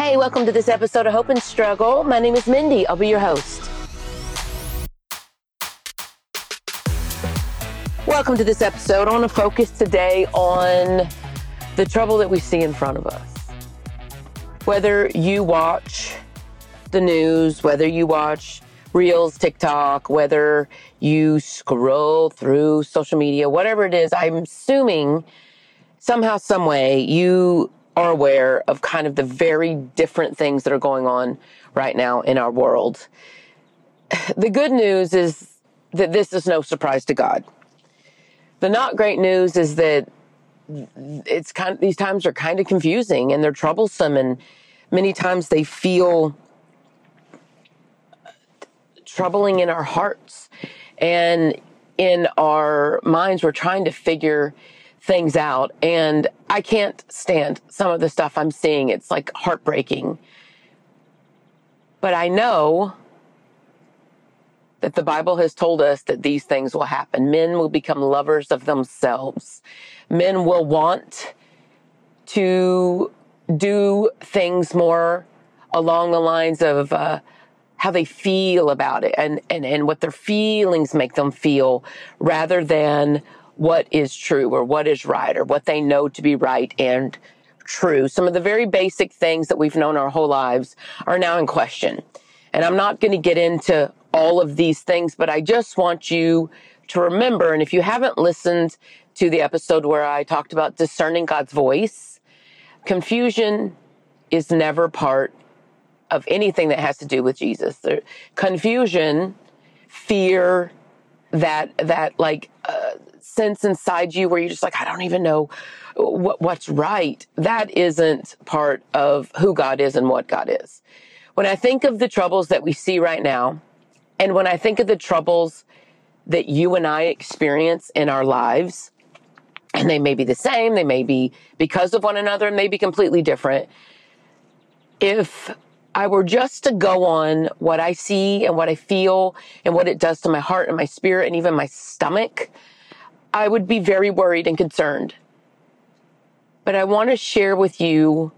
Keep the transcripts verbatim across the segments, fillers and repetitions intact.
Hey, welcome to this episode of Hope and Struggle. My name is Mindy. I'll be your host. Welcome to this episode. I want to focus today on the trouble that we see in front of us. Whether you watch the news, whether you watch Reels, TikTok, whether you scroll through social media, whatever it is, I'm assuming somehow, some way, you are aware of kind of the very different things that are going on right now in our world. The good news is that this is no surprise to God. The not great news is that it's kind of, these times are kind of confusing and they're troublesome, and many times they feel troubling in our hearts and in our minds. We're trying to figure things out, and I can't stand some of the stuff I'm seeing. It's like heartbreaking. But I know that the Bible has told us that these things will happen. Men will become lovers of themselves. Men will want to do things more along the lines of uh, how they feel about it and, and, and what their feelings make them feel, rather than what is true or what is right or what they know to be right and true. Some of the very basic things that we've known our whole lives are now in question. And I'm not going to get into all of these things, but I just want you to remember, and if you haven't listened to the episode where I talked about discerning God's voice, confusion is never part of anything that has to do with Jesus. Confusion, fear, that, that like uh, sense inside you where you're just like, I don't even know what, what's right. That isn't part of who God is and what God is. When I think of the troubles that we see right now, and when I think of the troubles that you and I experience in our lives, and they may be the same, they may be because of one another, and they may be completely different. If I were just to go on what I see and what I feel and what it does to my heart and my spirit and even my stomach, I would be very worried and concerned. But I want to share with you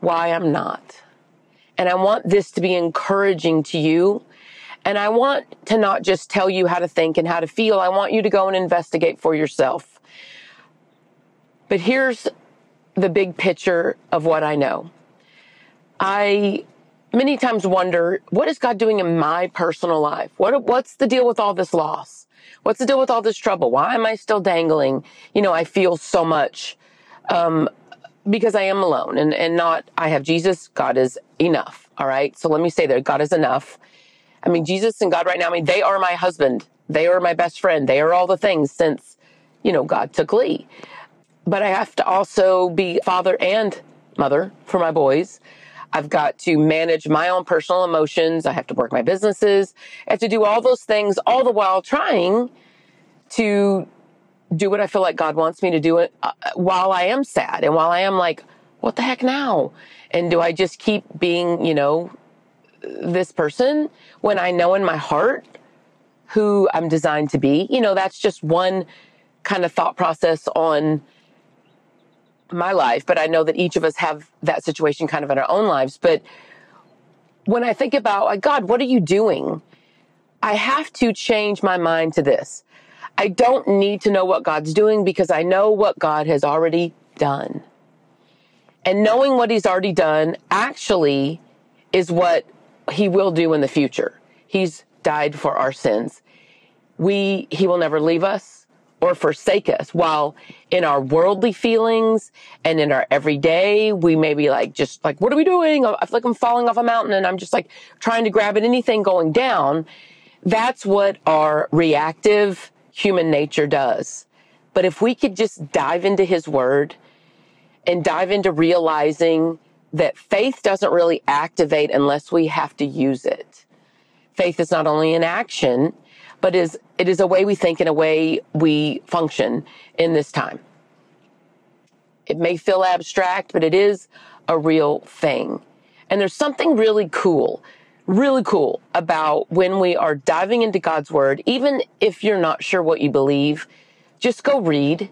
why I'm not. And I want this to be encouraging to you. And I want to not just tell you how to think and how to feel. I want you to go and investigate for yourself. But here's the big picture of what I know. I many times wonder, what is God doing in my personal life? What, what's the deal with all this loss? What's the deal with all this trouble? Why am I still dangling? You know, I feel so much um, because I am alone and, and not, I have Jesus. God is enough. All right. So let me say that God is enough. I mean, Jesus and God right now, I mean, they are my husband. They are my best friend. They are all the things since, you know, God took Lee. But I have to also be father and mother for my boys. I've got to manage my own personal emotions. I have to work my businesses. I have to do all those things, all the while trying to do what I feel like God wants me to do it, uh, while I am sad. And while I am like, what the heck now? And do I just keep being, you know, this person when I know in my heart who I'm designed to be? You know, that's just one kind of thought process on my life, but I know that each of us have that situation kind of in our own lives. But when I think about, like, God, what are you doing? I have to change my mind to this. I don't need to know what God's doing because I know what God has already done. And knowing what he's already done actually is what he will do in the future. He's died for our sins. We, he will never leave us or forsake us. While in our worldly feelings and in our everyday, we may be like, just like, what are we doing? I feel like I'm falling off a mountain and I'm just like trying to grab at anything going down. That's what our reactive human nature does. But if we could just dive into his word and dive into realizing that faith doesn't really activate unless we have to use it. Faith is not only an action, but is it is a way we think and a way we function in this time. It may feel abstract, but it is a real thing. And there's something really cool, really cool about when we are diving into God's word, even if you're not sure what you believe, just go read.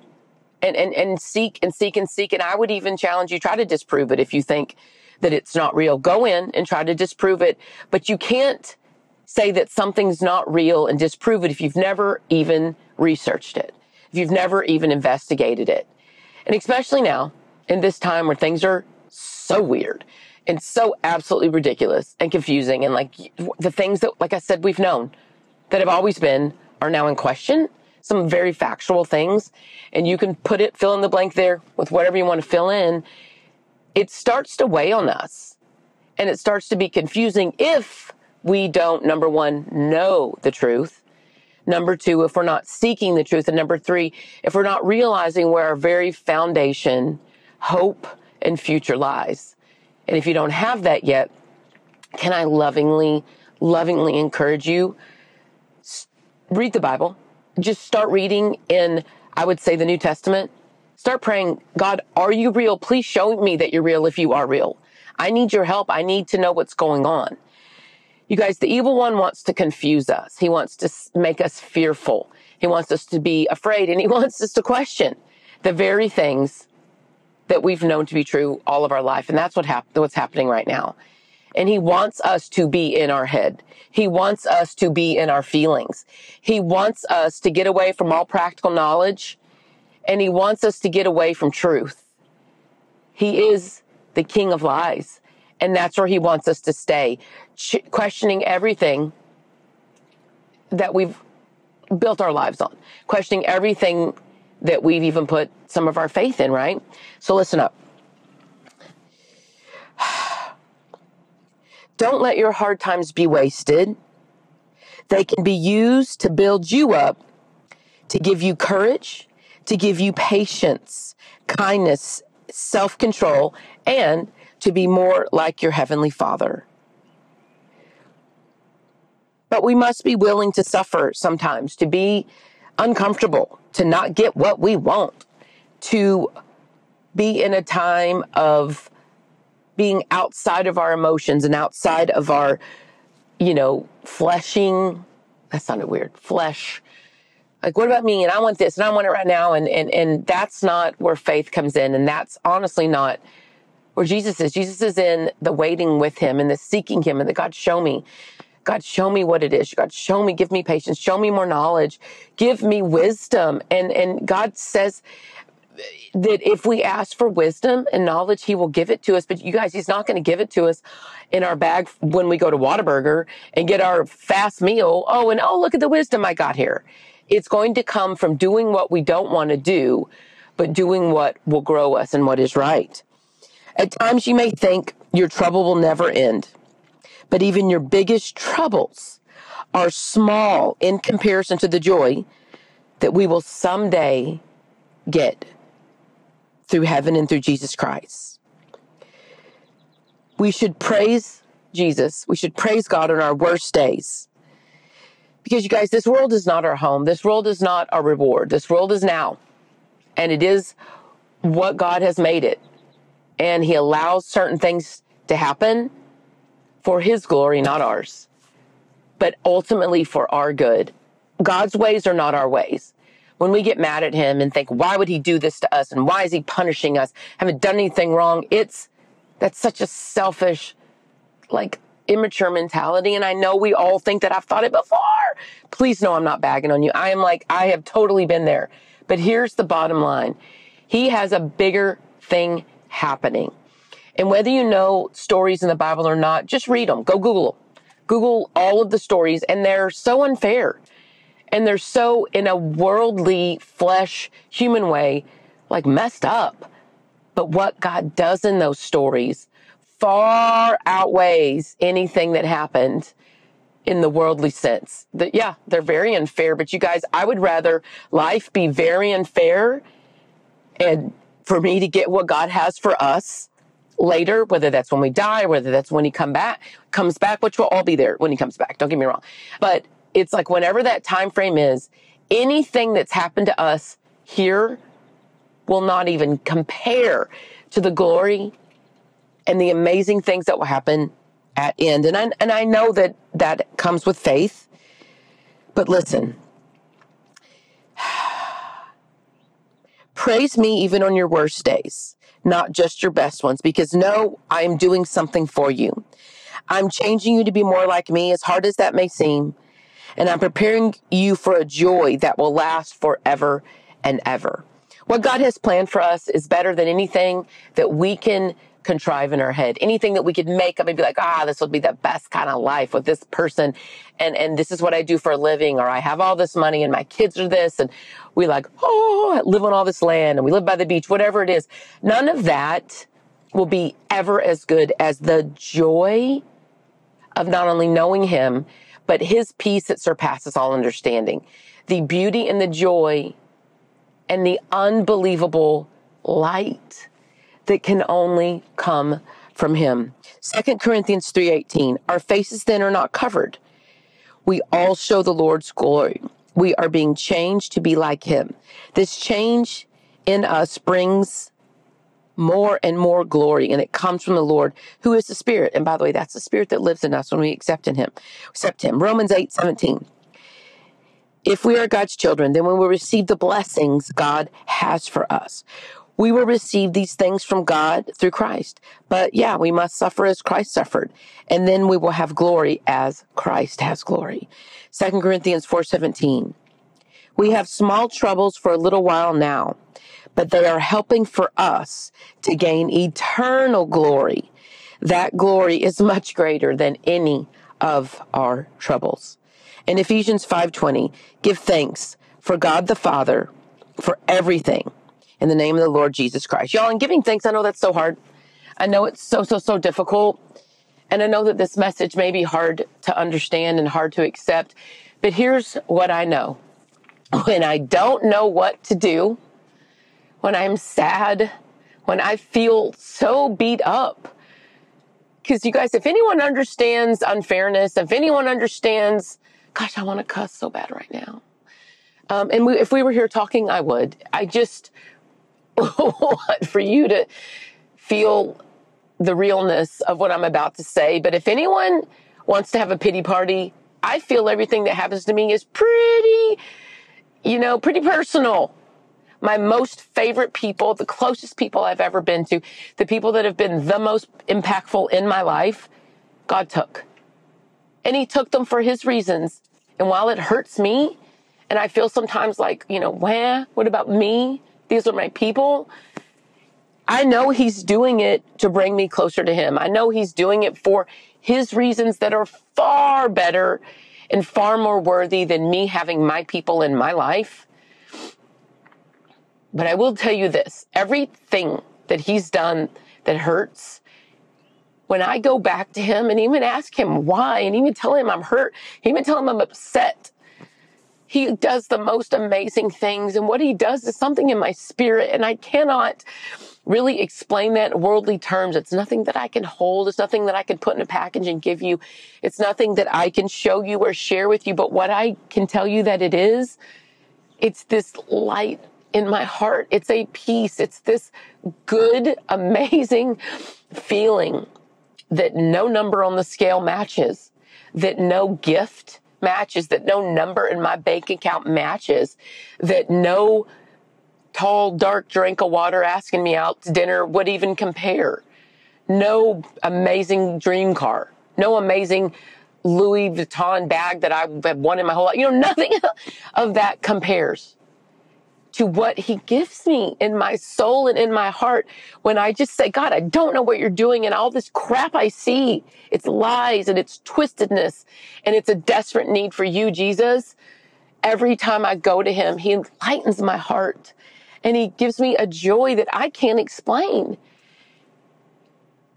And, and and seek and seek and seek. And I would even challenge you, try to disprove it if you think that it's not real. Go in and try to disprove it. But you can't say that something's not real and disprove it if you've never even researched it, if you've never even investigated it. And especially now, in this time where things are so weird and so absolutely ridiculous and confusing, and like the things that, like I said, we've known that have always been are now in question, some very factual things, and you can put it, fill in the blank there with whatever you want to fill in. It starts to weigh on us, and it starts to be confusing if we don't, number one, know the truth, number two, if we're not seeking the truth, and number three, if we're not realizing where our very foundation, hope, and future lies. And if you don't have that yet, can I lovingly, lovingly encourage you, read the Bible. Just start reading in, I would say, the New Testament. Start praying, God, are you real? Please show me that you're real if you are real. I need your help. I need to know what's going on. You guys, the evil one wants to confuse us. He wants to make us fearful. He wants us to be afraid, and he wants us to question the very things that we've known to be true all of our life. And that's what hap- what's happening right now. And he wants us to be in our head. He wants us to be in our feelings. He wants us to get away from all practical knowledge, and he wants us to get away from truth. He is the king of lies, and that's where he wants us to stay, ch- questioning everything that we've built our lives on, questioning everything that we've even put some of our faith in, right? So listen up. Don't let your hard times be wasted. They can be used to build you up, to give you courage, to give you patience, kindness, self-control, and to be more like your Heavenly Father. But we must be willing to suffer sometimes, to be uncomfortable, to not get what we want, to be in a time of being outside of our emotions and outside of our, you know, fleshing, that sounded weird, flesh. Like, what about me? And I want this and I want it right now. And, and, and that's not where faith comes in. And that's honestly not where Jesus is. Jesus is in the waiting with him and the seeking him and the God, show me, God, show me what it is. God, show me, give me patience, show me more knowledge, give me wisdom. And, and God says that if we ask for wisdom and knowledge, he will give it to us. But you guys, he's not going to give it to us in our bag when we go to Whataburger and get our fast meal. Oh, and oh, look at the wisdom I got here. It's going to come from doing what we don't want to do, but doing what will grow us and what is right. At times you may think your trouble will never end, but even your biggest troubles are small in comparison to the joy that we will someday get through heaven and through Jesus Christ. We should praise Jesus. We should praise God on our worst days. Because you guys, this world is not our home. This world is not our reward. This world is now. And it is what God has made it. And he allows certain things to happen for his glory, not ours, but ultimately for our good. God's ways are not our ways. When we get mad at him and think, why would he do this to us? And why is he punishing us? Haven't done anything wrong. It's, that's such a selfish, like immature mentality. And I know we all think that. I've thought it before. Please know I'm not bagging on you. I am like, I have totally been there. But here's the bottom line. He has a bigger thing happening. And whether you know stories in the Bible or not, just read them. Go Google them. Google all of the stories. And they're so unfair. And they're so, in a worldly, flesh, human way, like messed up. But what God does in those stories far outweighs anything that happened in the worldly sense. That, yeah, they're very unfair. But you guys, I would rather life be very unfair and for me to get what God has for us later, whether that's when we die, whether that's when he come back, comes back, which will all be there when he comes back. Don't get me wrong. But it's like whenever that time frame is, anything that's happened to us here will not even compare to the glory and the amazing things that will happen at end. And I, and I know that that comes with faith, but listen, Praise me even on your worst days, not just your best ones, because no, I am doing something for you. I'm changing you to be more like me, as hard as that may seem. And I'm preparing you for a joy that will last forever and ever. What God has planned for us is better than anything that we can contrive in our head, anything that we could make up and be like, ah, this would be the best kind of life with this person. And, and this is what I do for a living, or I have all this money and my kids are this. And we like, oh, I live on all this land and we live by the beach, whatever it is. None of that will be ever as good as the joy of not only knowing him, but his peace that surpasses all understanding. The beauty and the joy and the unbelievable light that can only come from him. Second Corinthians three eighteen, our faces then are not covered. We all show the Lord's glory. We are being changed to be like him. This change in us brings more and more glory, and it comes from the Lord, who is the Spirit. And by the way, that's the Spirit that lives in us when we accept in him. Accept him. Romans eight seventeen. If we are God's children, then we will receive the blessings God has for us. We will receive these things from God through Christ. But yeah, we must suffer as Christ suffered. And then we will have glory as Christ has glory. Second Corinthians four seventeen. We have small troubles for a little while now, but they are helping for us to gain eternal glory. That glory is much greater than any of our troubles. In Ephesians five twenty, give thanks for God the Father for everything, in the name of the Lord Jesus Christ. Y'all, in giving thanks, I know that's so hard. I know it's so, so, so difficult. And I know that this message may be hard to understand and hard to accept. But here's what I know. When I don't know what to do, when I'm sad, when I feel so beat up, because you guys, if anyone understands unfairness, if anyone understands, gosh, I want to cuss so bad right now. Um, and we, if we were here talking, I would. I just... want for you to feel the realness of what I'm about to say. But if anyone wants to have a pity party, I feel everything that happens to me is pretty, you know, pretty personal. My most favorite people, the closest people I've ever been to, the people that have been the most impactful in my life, God took. And he took them for his reasons. And while it hurts me, and I feel sometimes like, you know, where, what about me? These are my people. I know he's doing it to bring me closer to him. I know he's doing it for his reasons that are far better and far more worthy than me having my people in my life. But I will tell you this, everything that he's done that hurts, when I go back to him and even ask him why, and even tell him I'm hurt, even tell him I'm upset, he does the most amazing things. And what he does is something in my spirit. And I cannot really explain that in worldly terms. It's nothing that I can hold. It's nothing that I can put in a package and give you. It's nothing that I can show you or share with you. But what I can tell you that it is, it's this light in my heart. It's a peace. It's this good, amazing feeling that no number on the scale matches, that no gift matches, that no number in my bank account matches, that no tall, dark drink of water asking me out to dinner would even compare. No amazing dream car, no amazing Louis Vuitton bag that I have won in my whole life. You know, nothing of that compares to what he gives me in my soul and in my heart when I just say, God, I don't know what you're doing, and all this crap I see, it's lies and it's twistedness and it's a desperate need for you, Jesus. Every time I go to him, he enlightens my heart and he gives me a joy that I can't explain.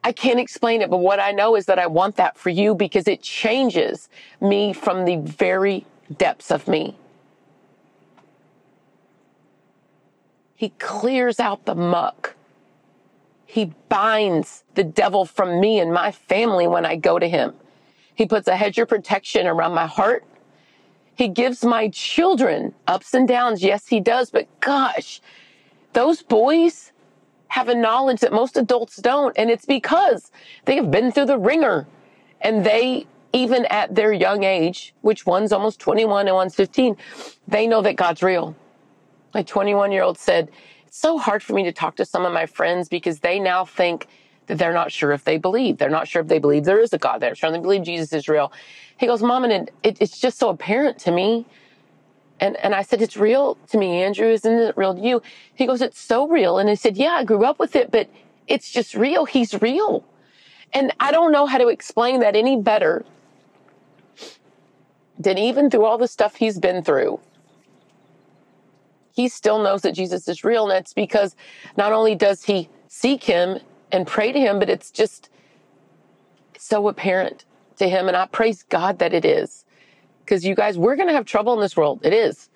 I can't explain it, but what I know is that I want that for you, because it changes me from the very depths of me. He clears out the muck. He binds the devil from me and my family when I go to him. He puts a hedge of protection around my heart. He gives my children ups and downs. Yes, he does. But gosh, those boys have a knowledge that most adults don't. And it's because they have been through the ringer. And they, even at their young age, which one's almost twenty-one and one's fifteen, they know that God's real. My twenty-one-year-old said, it's so hard for me to talk to some of my friends because they now think that they're not sure if they believe. They're not sure if they believe there is a God. They're not sure if they believe Jesus is real. He goes, Mom, and it, it's just so apparent to me. And and I said, it's real to me, Andrew. Isn't it real to you? He goes, it's so real. And I said, yeah, I grew up with it, but it's just real. He's real. And I don't know how to explain that any better than even through all the stuff he's been through, he still knows that Jesus is real. And that's because not only does he seek him and pray to him, but it's just so apparent to him. And I praise God that it is. Because you guys, we're going to have trouble in this world. It is.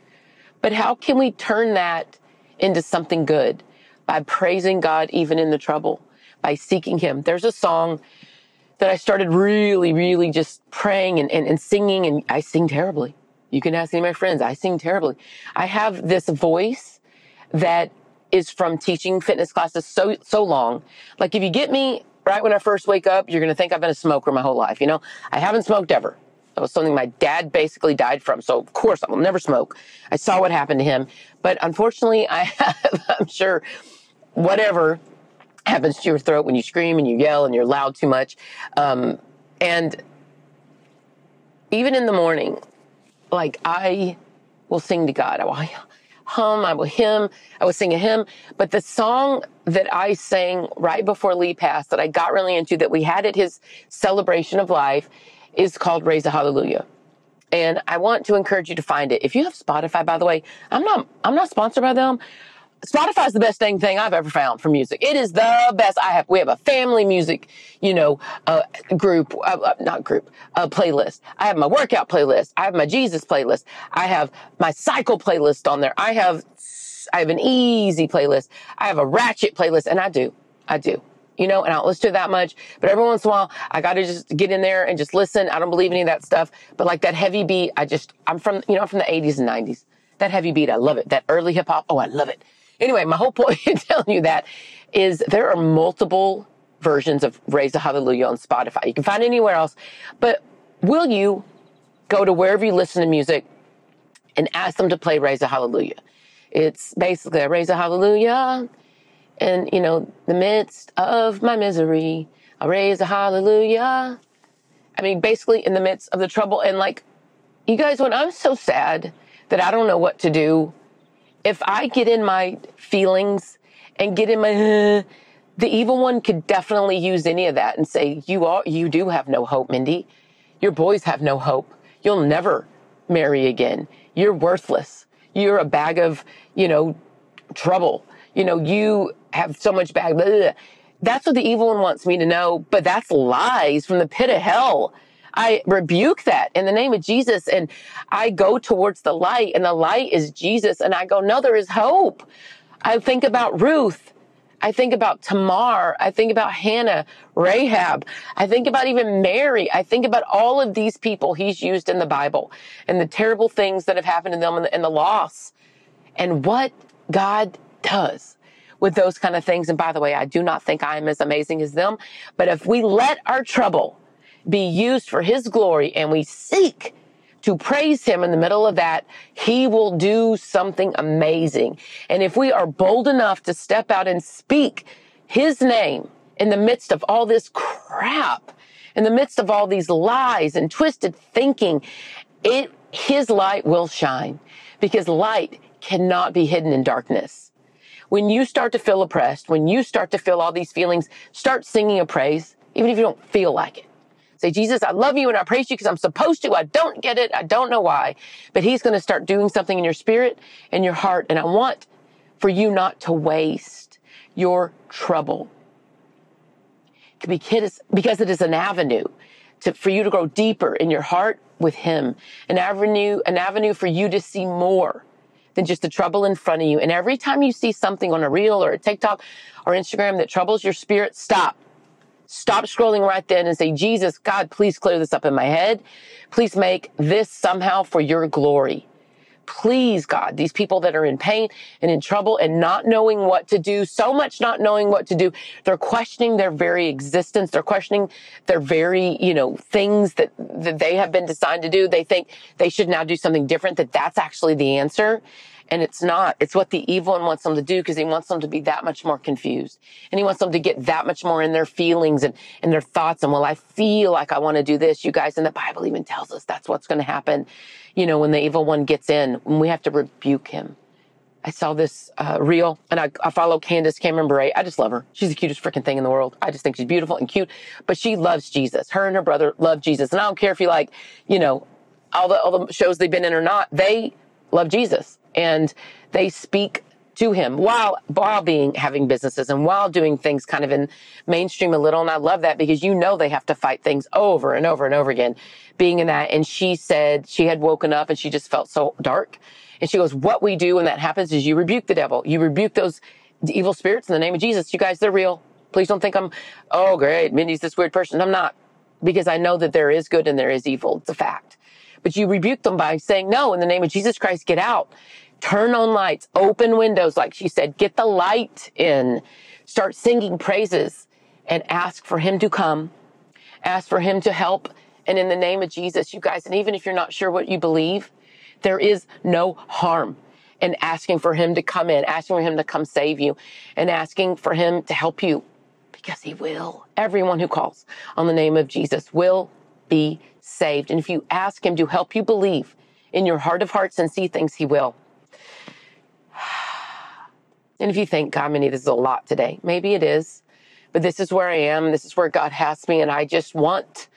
But how can we turn that into something good? By praising God even in the trouble, by seeking him. There's a song that I started really, really just praying and, and, and singing, and I sing terribly. You can ask any of my friends. I sing terribly. I have this voice that is from teaching fitness classes so so long. Like if you get me right when I first wake up, you're going to think I've been a smoker my whole life. You know, I haven't smoked ever. That was something my dad basically died from. So of course I will never smoke. I saw what happened to him. But unfortunately, I have, I'm sure whatever happens to your throat when you scream and you yell and you're loud too much. Um, and even in the morning, like I will sing to God. I will hum, I will hymn, I will sing a hymn. But the song that I sang right before Lee passed that I got really into that we had at his celebration of life is called Raise a Hallelujah. And I want to encourage you to find it. If you have Spotify, by the way, I'm not, I'm not sponsored by them. Spotify is the best dang thing I've ever found for music. It is the best. I have, we have a family music, you know, uh, group, uh, not group, uh, playlist. I have my workout playlist. I have my Jesus playlist. I have my cycle playlist on there. I have, I have an easy playlist. I have a ratchet playlist, and I do, I do, you know, and I don't listen to it that much, but every once in a while I got to just get in there and just listen. I don't believe any of that stuff, but like that heavy beat, I just, I'm from, you know, I'm from the eighties and nineties. That heavy beat, I love it. That early hip hop, oh, I love it. Anyway, my whole point in telling you that is there are multiple versions of Raise a Hallelujah on Spotify. You can find it anywhere else. But will you go to wherever you listen to music and ask them to play Raise a Hallelujah? It's basically I raise a hallelujah and, you know, the midst of my misery, I raise a hallelujah. I mean, basically in the midst of the trouble. And like, you guys, when I'm so sad that I don't know what to do, if I get in my feelings and get in my, uh, the evil one could definitely use any of that and say, you are, you do have no hope, Mindy. Your boys have no hope. You'll never marry again. You're worthless. You're a bag of, you know, trouble. You know, you have so much bag. Blah, blah, blah. That's what the evil one wants me to know, but that's lies from the pit of hell. I rebuke that in the name of Jesus, and I go towards the light, and the light is Jesus, and I go, no, there is hope. I think about Ruth. I think about Tamar. I think about Hannah, Rahab. I think about even Mary. I think about all of these people he's used in the Bible and the terrible things that have happened to them and the, and the loss and what God does with those kind of things. And by the way, I do not think I am as amazing as them, but if we let our trouble be used for his glory, and we seek to praise him in the middle of that, he will do something amazing. And if we are bold enough to step out and speak his name in the midst of all this crap, in the midst of all these lies and twisted thinking, it, his light will shine because light cannot be hidden in darkness. When you start to feel oppressed, when you start to feel all these feelings, start singing a praise, even if you don't feel like it. Say, Jesus, I love you and I praise you because I'm supposed to. I don't get it. I don't know why. But he's going to start doing something in your spirit and your heart. And I want for you not to waste your trouble because it is an avenue to, for you to grow deeper in your heart with him, an avenue, an avenue for you to see more than just the trouble in front of you. And every time you see something on a reel or a TikTok or Instagram that troubles your spirit, stop. Stop scrolling right then and say, Jesus, God, please clear this up in my head. Please make this somehow for your glory. Please, God, these people that are in pain and in trouble and not knowing what to do, so much not knowing what to do, they're questioning their very existence. They're questioning their very, you know, things that, that they have been designed to do. They think they should now do something different, that that's actually the answer. And it's not. It's what the evil one wants them to do, because he wants them to be that much more confused. And he wants them to get that much more in their feelings and, and their thoughts. And, well, I feel like I want to do this, you guys. And the Bible even tells us that's what's going to happen, you know, when the evil one gets in. When we have to rebuke him. I saw this uh, reel, and I, I follow Candace Cameron Bure. I just love her. She's the cutest freaking thing in the world. I just think she's beautiful and cute. But she loves Jesus. Her and her brother love Jesus. And I don't care if you like, you know, all the, all the shows they've been in or not. They love Jesus. And they speak to him while while being having businesses and while doing things kind of in mainstream a little. And I love that, because you know they have to fight things over and over and over again, being in that. And she said she had woken up and she just felt so dark. And she goes, what we do when that happens is you rebuke the devil. You rebuke those evil spirits in the name of Jesus. You guys, they're real. Please don't think I'm, oh, great, Mindy's this weird person. I'm not, because I know that there is good and there is evil. It's a fact. But you rebuke them by saying, no, in the name of Jesus Christ, get out. Turn on lights, open windows, like she said, get the light in, start singing praises, and ask for him to come, ask for him to help. And in the name of Jesus, you guys, and even if you're not sure what you believe, there is no harm in asking for him to come in, asking for him to come save you, and asking for him to help you, because he will. Everyone who calls on the name of Jesus will be saved. And if you ask him to help you believe in your heart of hearts and see things, he will. And if you think, God, Mindy, this is a lot today, maybe it is, but this is where I am. This is where God has me. And I just want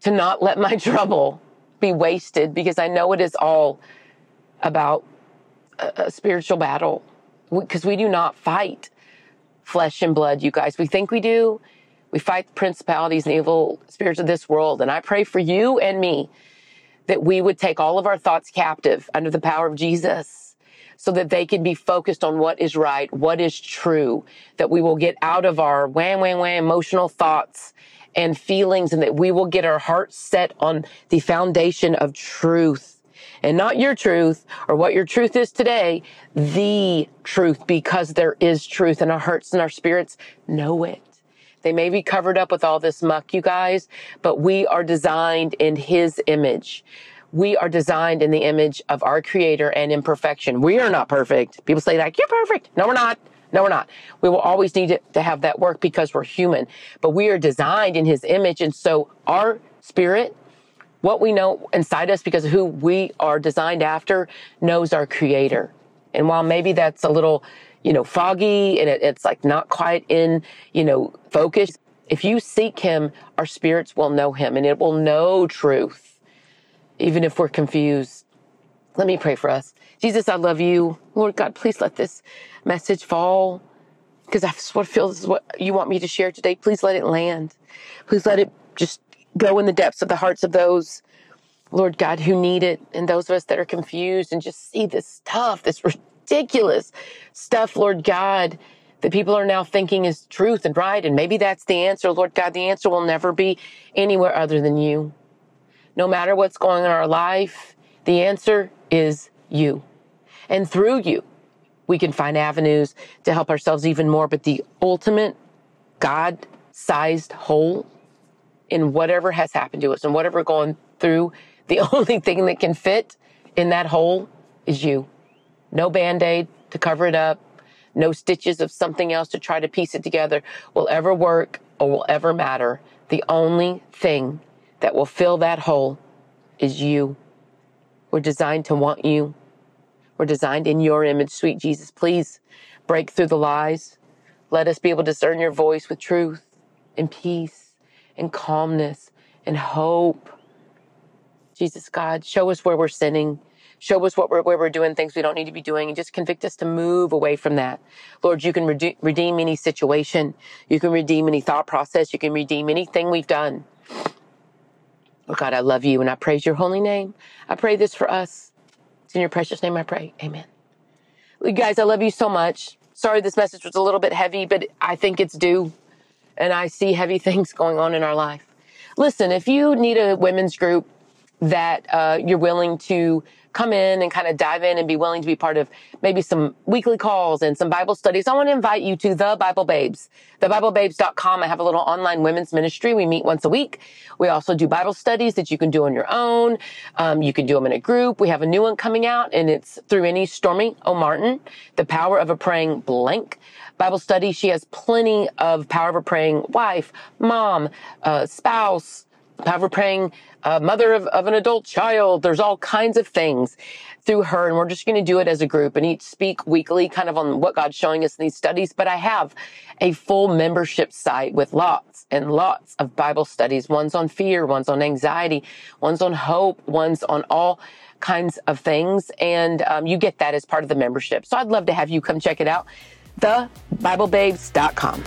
to not let my trouble be wasted, because I know it is all about a, a spiritual battle, because we, we do not fight flesh and blood, you guys. We think we do. We fight principalities and evil spirits of this world. And I pray for you and me that we would take all of our thoughts captive under the power of Jesus, so that they can be focused on what is right, what is true, that we will get out of our wham, wham, wham emotional thoughts and feelings, and that we will get our hearts set on the foundation of truth, and not your truth or what your truth is today, the truth, because there is truth, and our hearts and our spirits know it. They may be covered up with all this muck, you guys, but we are designed in his image. We are designed in the image of our Creator and in perfection. We are not perfect. People say, like, you're perfect. No, we're not. No, we're not. We will always need to have that work, because we're human. But we are designed in his image. And so our spirit, what we know inside us, because of who we are designed after, knows our Creator. And while maybe that's a little, you know, foggy, and it, it's like not quite in, you know, focus, if you seek him, our spirits will know him, and it will know truth, even if we're confused. Let me pray for us. Jesus, I love you. Lord God, please let this message fall, because I sort of feel this is what you want me to share today. Please let it land. Please let it just go in the depths of the hearts of those, Lord God, who need it, and those of us that are confused and just see this stuff, this ridiculous stuff, Lord God, that people are now thinking is truth and right, and maybe that's the answer. Lord God, the answer will never be anywhere other than you. No matter what's going on in our life, the answer is you. And through you, we can find avenues to help ourselves even more. But the ultimate God-sized hole in whatever has happened to us and whatever we're going through, the only thing that can fit in that hole is you. No Band-Aid to cover it up, no stitches of something else to try to piece it together will ever work or will ever matter. The only thing that will fill that hole is you. We're designed to want you. We're designed in your image. Sweet Jesus, please break through the lies. Let us be able to discern your voice with truth and peace and calmness and hope. Jesus, God, show us where we're sinning. Show us what we're, where we're doing things we don't need to be doing, and just convict us to move away from that. Lord, you can rede- redeem any situation. You can redeem any thought process. You can redeem anything we've done. Oh, God, I love you, and I praise your holy name. I pray this for us. It's in your precious name I pray. Amen. You guys, I love you so much. Sorry this message was a little bit heavy, but I think it's due, and I see heavy things going on in our life. Listen, if you need a women's group that uh, you're willing to come in and kind of dive in and be willing to be part of maybe some weekly calls and some Bible studies, I want to invite you to The Bible Babes, the bible babes dot com. I have a little online women's ministry. We meet once a week. We also do Bible studies that you can do on your own. Um, you can do them in a group. We have a new one coming out, and it's through any Stormie Omartian, The Power of a Praying Blank Bible Study. She has plenty of power of a praying wife, mom, uh, spouse, power of praying uh, mother of, of an adult child. There's all kinds of things through her, and we're just going to do it as a group and each speak weekly kind of on what God's showing us in these studies. But I have a full membership site with lots and lots of Bible studies. One's on fear, one's on anxiety, one's on hope, one's on all kinds of things. And um, you get that as part of the membership. So I'd love to have you come check it out, the bible babes dot com.